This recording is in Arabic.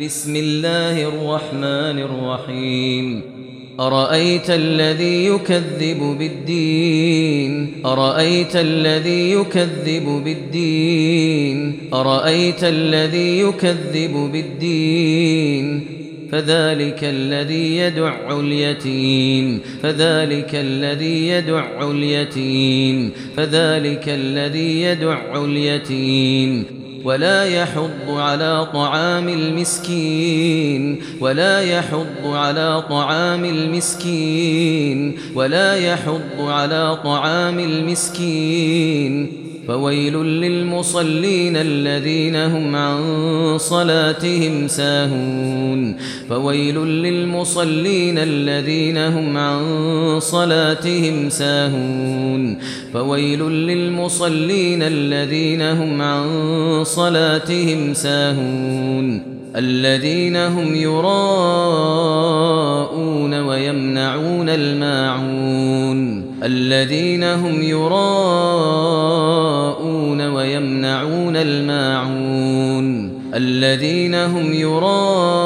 بسم الله الرحمن الرحيم أرأيت الذي يكذب بالدين أرأيت الذي يكذب بالدين أرأيت الذي يكذب بالدين فذلك الذي يدع اليتيم فذلك الذي يدع اليتيم فذلك الذي يدع اليتيم ولا يحض على طعام المسكين ولا يحض على طعام المسكين ولا يحض على طعام المسكين فويل للمصلين الذين هم عن صلاتهم ساهون فويل للمصلين الذين هم عن صلاتهم ساهون فويل للمصلين الذين هم عن صلاتهم ساهون الذين هم يراءون ويمنعون الماعون الذين هم يراءون ويمنعون الماعون الذين هم يراءون